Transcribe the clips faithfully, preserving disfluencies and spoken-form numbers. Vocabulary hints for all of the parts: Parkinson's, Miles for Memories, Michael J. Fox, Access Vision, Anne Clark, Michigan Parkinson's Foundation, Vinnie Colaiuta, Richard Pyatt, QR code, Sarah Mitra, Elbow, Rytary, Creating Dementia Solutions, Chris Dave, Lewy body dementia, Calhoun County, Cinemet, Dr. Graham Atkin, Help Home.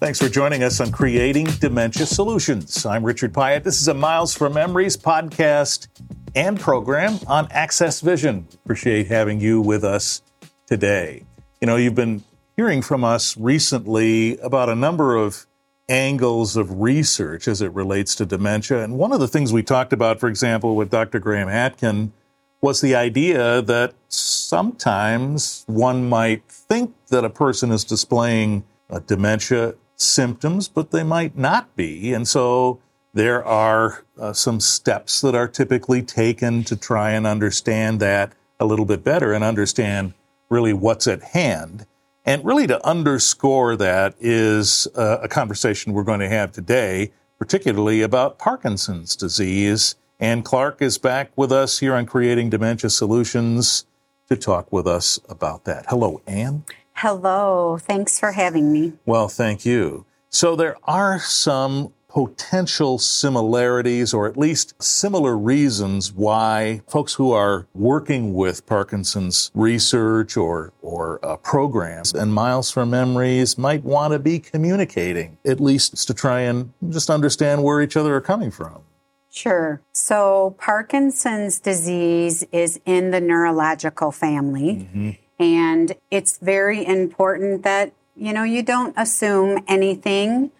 Thanks for joining us on Creating Dementia Solutions. I'm Richard Pyatt. This is a Miles for Memories podcast and program on Access Vision. Appreciate having you with us today. You know, you've been hearing from us recently about a number of angles of research as it relates to dementia. And one of the things we talked about, for example, with Doctor Graham Atkin, was the idea that sometimes one might think that a person is displaying uh, dementia symptoms, but they might not be. And so there are uh, some steps that are typically taken to try and understand that a little bit better and understand really what's at hand. And really to underscore that is uh, a conversation we're going to have today, particularly about Parkinson's disease. Anne Clark is back with us here on Creating Dementia Solutions to talk with us about that. Hello, Anne. Hello. Thanks for having me. Well, thank you. So there are some potential similarities or at least similar reasons why folks who are working with Parkinson's research or, or uh, programs and Miles for Memories might want to be communicating, at least to try and just understand where each other are coming from. Sure. So Parkinson's disease is in the neurological family, mm-hmm. and it's very important that, you know, you don't assume anything.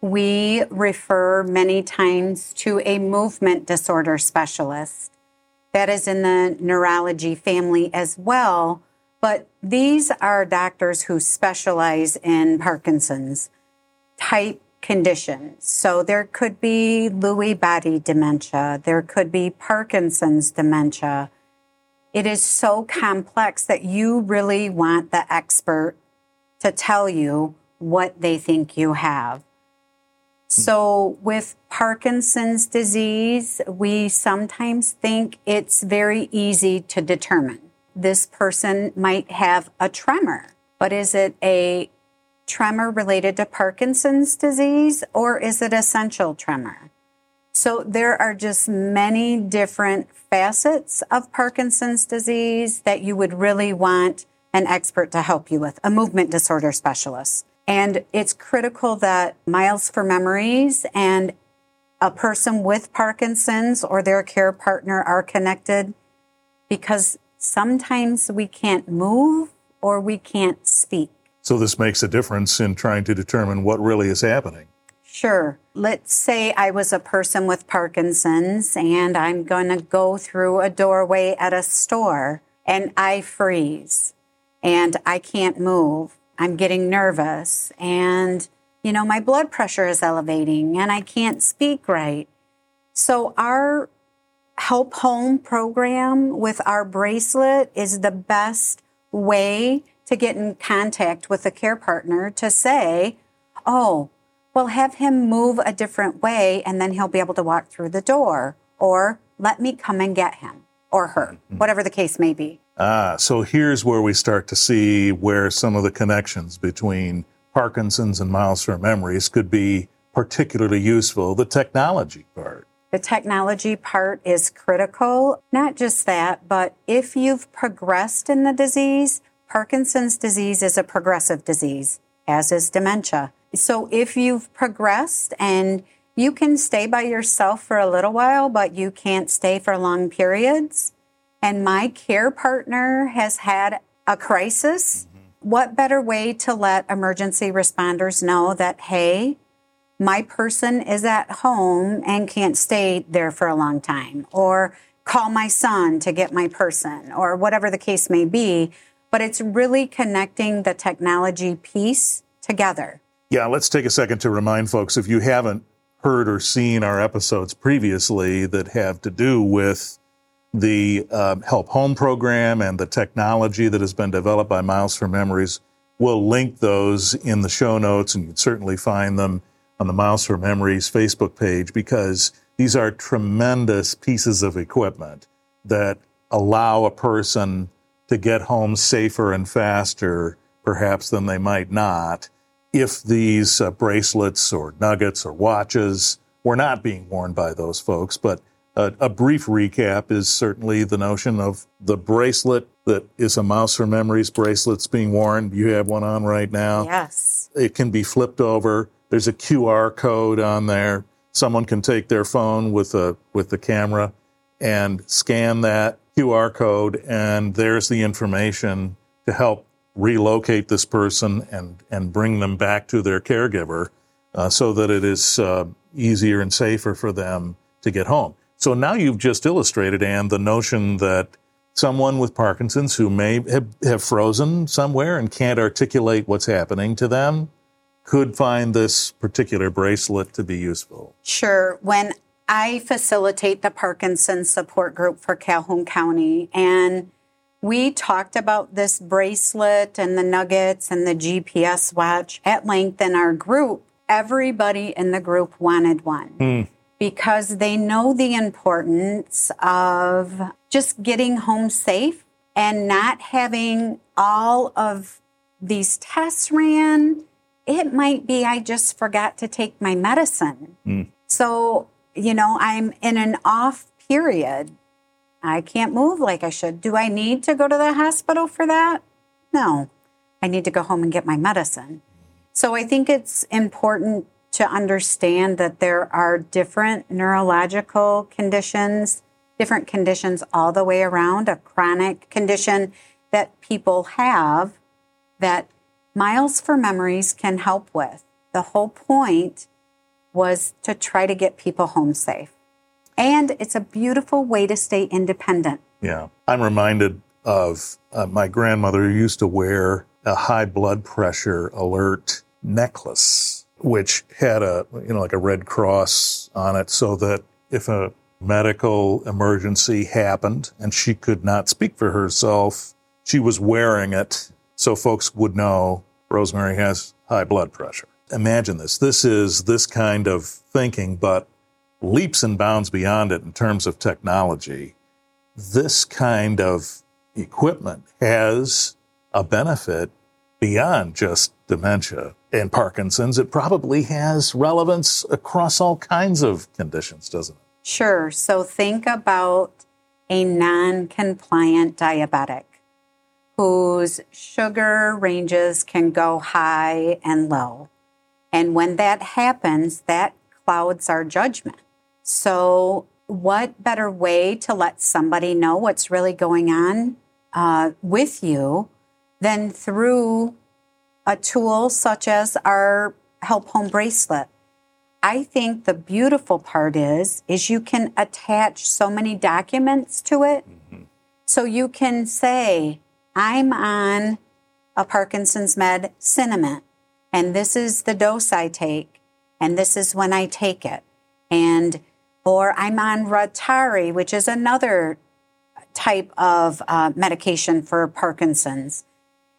We refer many times to a movement disorder specialist that is in the neurology family as well, but these are doctors who specialize in Parkinson's type conditions. So there could be Lewy body dementia. There could be Parkinson's dementia. It is so complex that you really want the expert to tell you what they think you have. So with Parkinson's disease, we sometimes think it's very easy to determine. This person might have a tremor, but is it a tremor related to Parkinson's disease or is it essential tremor? So there are just many different facets of Parkinson's disease that you would really want an expert to help you with, a movement disorder specialist. And it's critical that Miles for Memories and a person with Parkinson's or their care partner are connected because sometimes we can't move or we can't speak. So this makes a difference in trying to determine what really is happening. Sure. Let's say I was a person with Parkinson's and I'm going to go through a doorway at a store and I freeze and I can't move. I'm getting nervous and, you know, my blood pressure is elevating and I can't speak right. So our Help Home program with our bracelet is the best way to get in contact with a care partner to say, oh, well, have him move a different way and then he'll be able to walk through the door, or let me come and get him or her, mm-hmm. whatever the case may be. Ah, so here's where we start to see where some of the connections between Parkinson's and Miles for Memories could be particularly useful, the technology part. The technology part is critical. Not just that, but if you've progressed in the disease, Parkinson's disease is a progressive disease, as is dementia. So if you've progressed and you can stay by yourself for a little while, but you can't stay for long periods, and my care partner has had a crisis, mm-hmm. what better way to let emergency responders know that, hey, my person is at home and can't stay there for a long time, or call my son to get my person, or whatever the case may be. But it's really connecting the technology piece together. Yeah, let's take a second to remind folks, if you haven't heard or seen our episodes previously that have to do with the uh, Help Home program and the technology that has been developed by Miles for Memories, we'll link those in the show notes, and you can certainly find them on the Miles for Memories Facebook page, because these are tremendous pieces of equipment that allow a person to get home safer and faster, perhaps, than they might not, if these uh, bracelets or nuggets or watches were not being worn by those folks. But a, a brief recap is certainly the notion of the bracelet that is a Miles for Memories bracelet's being worn. You have one on right now. Yes. It can be flipped over. There's a Q R code on there. Someone can take their phone with a with the camera and scan that Q R code, and there's the information to help relocate this person and, and bring them back to their caregiver uh, so that it is uh, easier and safer for them to get home. So now you've just illustrated, Anne, the notion that someone with Parkinson's who may have, have frozen somewhere and can't articulate what's happening to them could find this particular bracelet to be useful. Sure. When I facilitate the Parkinson's support group for Calhoun County, and we talked about this bracelet and the nuggets and the G P S watch at length in our group. Everybody in the group wanted one mm. because they know the importance of just getting home safe and not having all of these tests ran. It might be I just forgot to take my medicine. Mm. So, you know, I'm in an off period. I can't move like I should. Do I need to go to the hospital for that? No. I need to go home and get my medicine. So I think it's important to understand that there are different neurological conditions, different conditions all the way around, a chronic condition that people have that Miles for Memories can help with. The whole point was to try to get people home safe. And it's a beautiful way to stay independent. Yeah. I'm reminded of uh, my grandmother who used to wear a high blood pressure alert necklace, which had a, you know, like a Red Cross on it, so that if a medical emergency happened and she could not speak for herself, she was wearing it so folks would know Rosemary has high blood pressure. Imagine this. This is this kind of thinking, but leaps and bounds beyond it in terms of technology. This kind of equipment has a benefit beyond just dementia and Parkinson's. It probably has relevance across all kinds of conditions, doesn't it? Sure. So think about a non-compliant diabetic whose sugar ranges can go high and low. And when that happens, that clouds our judgment. So what better way to let somebody know what's really going on uh, with you than through a tool such as our Help Home bracelet? I think the beautiful part is, is you can attach so many documents to it. Mm-hmm. So you can say, I'm on a Parkinson's med, Cinemet, and this is the dose I take, and this is when I take it. And or I'm on Rytary, which is another type of uh, medication for Parkinson's.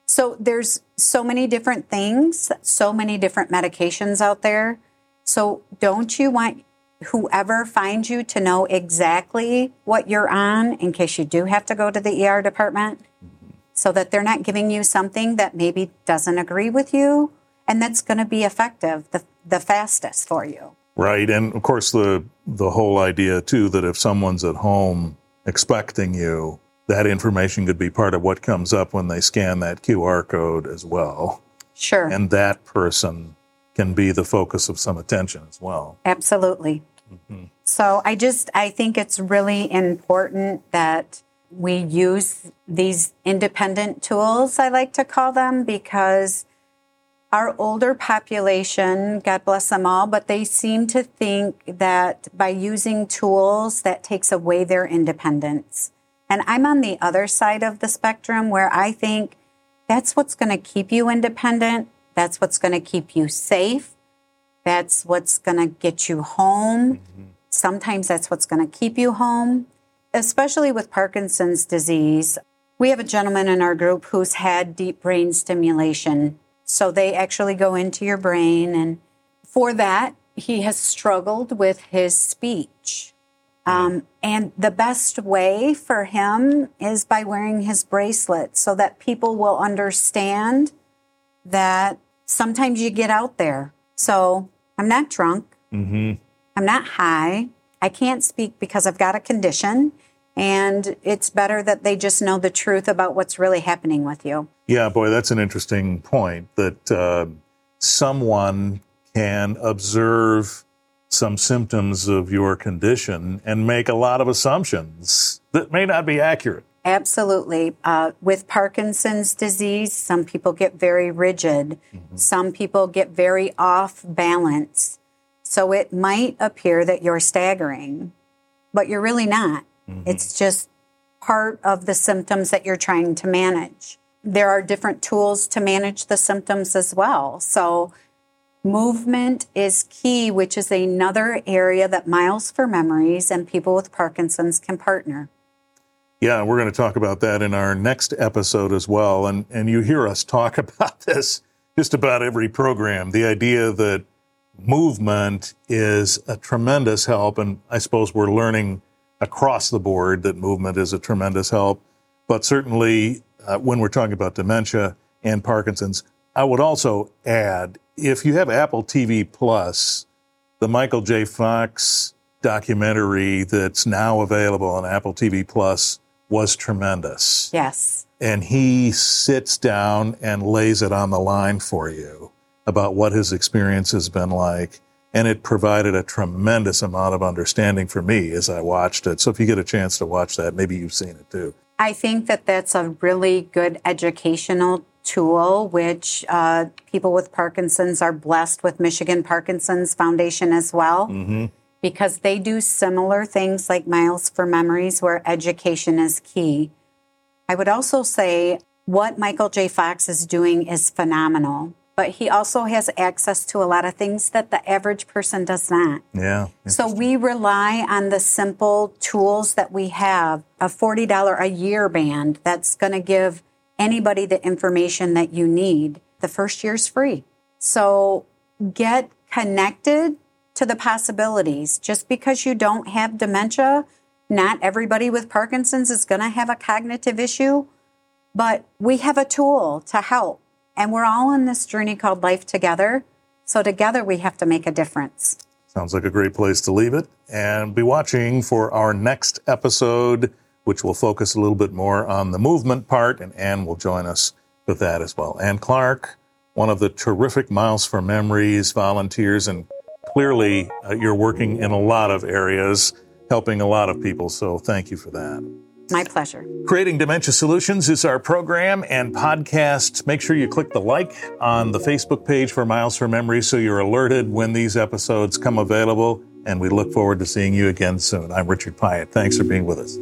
So there's so many different things, so many different medications out there. So don't you want whoever finds you to know exactly what you're on in case you do have to go to the E R department, so that they're not giving you something that maybe doesn't agree with you? And that's going to be effective the, the fastest for you. Right. And, of course, the the whole idea, too, that if someone's at home expecting you, that information could be part of what comes up when they scan that Q R code as well. Sure. And that person can be the focus of some attention as well. Absolutely. Mm-hmm. So I just, I think it's really important that we use these independent tools, I like to call them, because our older population, God bless them all, but they seem to think that by using tools, that takes away their independence. And I'm on the other side of the spectrum where I think that's what's going to keep you independent. That's what's going to keep you safe. That's what's going to get you home. Mm-hmm. Sometimes that's what's going to keep you home. Especially with Parkinson's disease, we have a gentleman in our group who's had deep brain stimulation. So they actually go into your brain. And for that, he has struggled with his speech. Um, and the best way for him is by wearing his bracelet so that people will understand that sometimes you get out there. So I'm not drunk. Mm-hmm. I'm not high. I can't speak because I've got a condition, and it's better that they just know the truth about what's really happening with you. Yeah, boy, that's an interesting point, that uh, someone can observe some symptoms of your condition and make a lot of assumptions that may not be accurate. Absolutely. Uh, with Parkinson's disease, some people get very rigid. Mm-hmm. Some people get very off balance. So it might appear that you're staggering, but you're really not. Mm-hmm. It's just part of the symptoms that you're trying to manage. There are different tools to manage the symptoms as well. So movement is key, which is another area that Miles for Memories and people with Parkinson's can partner. Yeah, we're going to talk about that in our next episode as well. And and you hear us talk about this just about every program, the idea that movement is a tremendous help. And I suppose we're learning across the board that movement is a tremendous help. But certainly uh, when we're talking about dementia and Parkinson's, I would also add, if you have Apple T V Plus, the Michael J. Fox documentary that's now available on Apple T V Plus was tremendous. Yes. And he sits down and lays it on the line for you about what his experience has been like. And it provided a tremendous amount of understanding for me as I watched it. So if you get a chance to watch that, maybe you've seen it too. I think that that's a really good educational tool, which uh, people with Parkinson's are blessed with Michigan Parkinson's Foundation as well, mm-hmm. because they do similar things like Miles for Memories where education is key. I would also say what Michael J. Fox is doing is phenomenal. But he also has access to a lot of things that the average person does not. Yeah. So we rely on the simple tools that we have, a forty dollars a year band that's going to give anybody the information that you need. The first year's free. So get connected to the possibilities. Just because you don't have dementia, not everybody with Parkinson's is going to have a cognitive issue, but we have a tool to help. And we're all on this journey called life together. So together we have to make a difference. Sounds like a great place to leave it. And be watching for our next episode, which will focus a little bit more on the movement part. And Anne will join us with that as well. Anne Clark, one of the terrific Miles for Memories volunteers. And clearly uh, you're working in a lot of areas, helping a lot of people. So thank you for that. My pleasure. Creating Dementia Solutions is our program and podcast. Make sure you click the like on the Facebook page for Miles for Memories so you're alerted when these episodes come available. And we look forward to seeing you again soon. I'm Richard Pyatt. Thanks for being with us.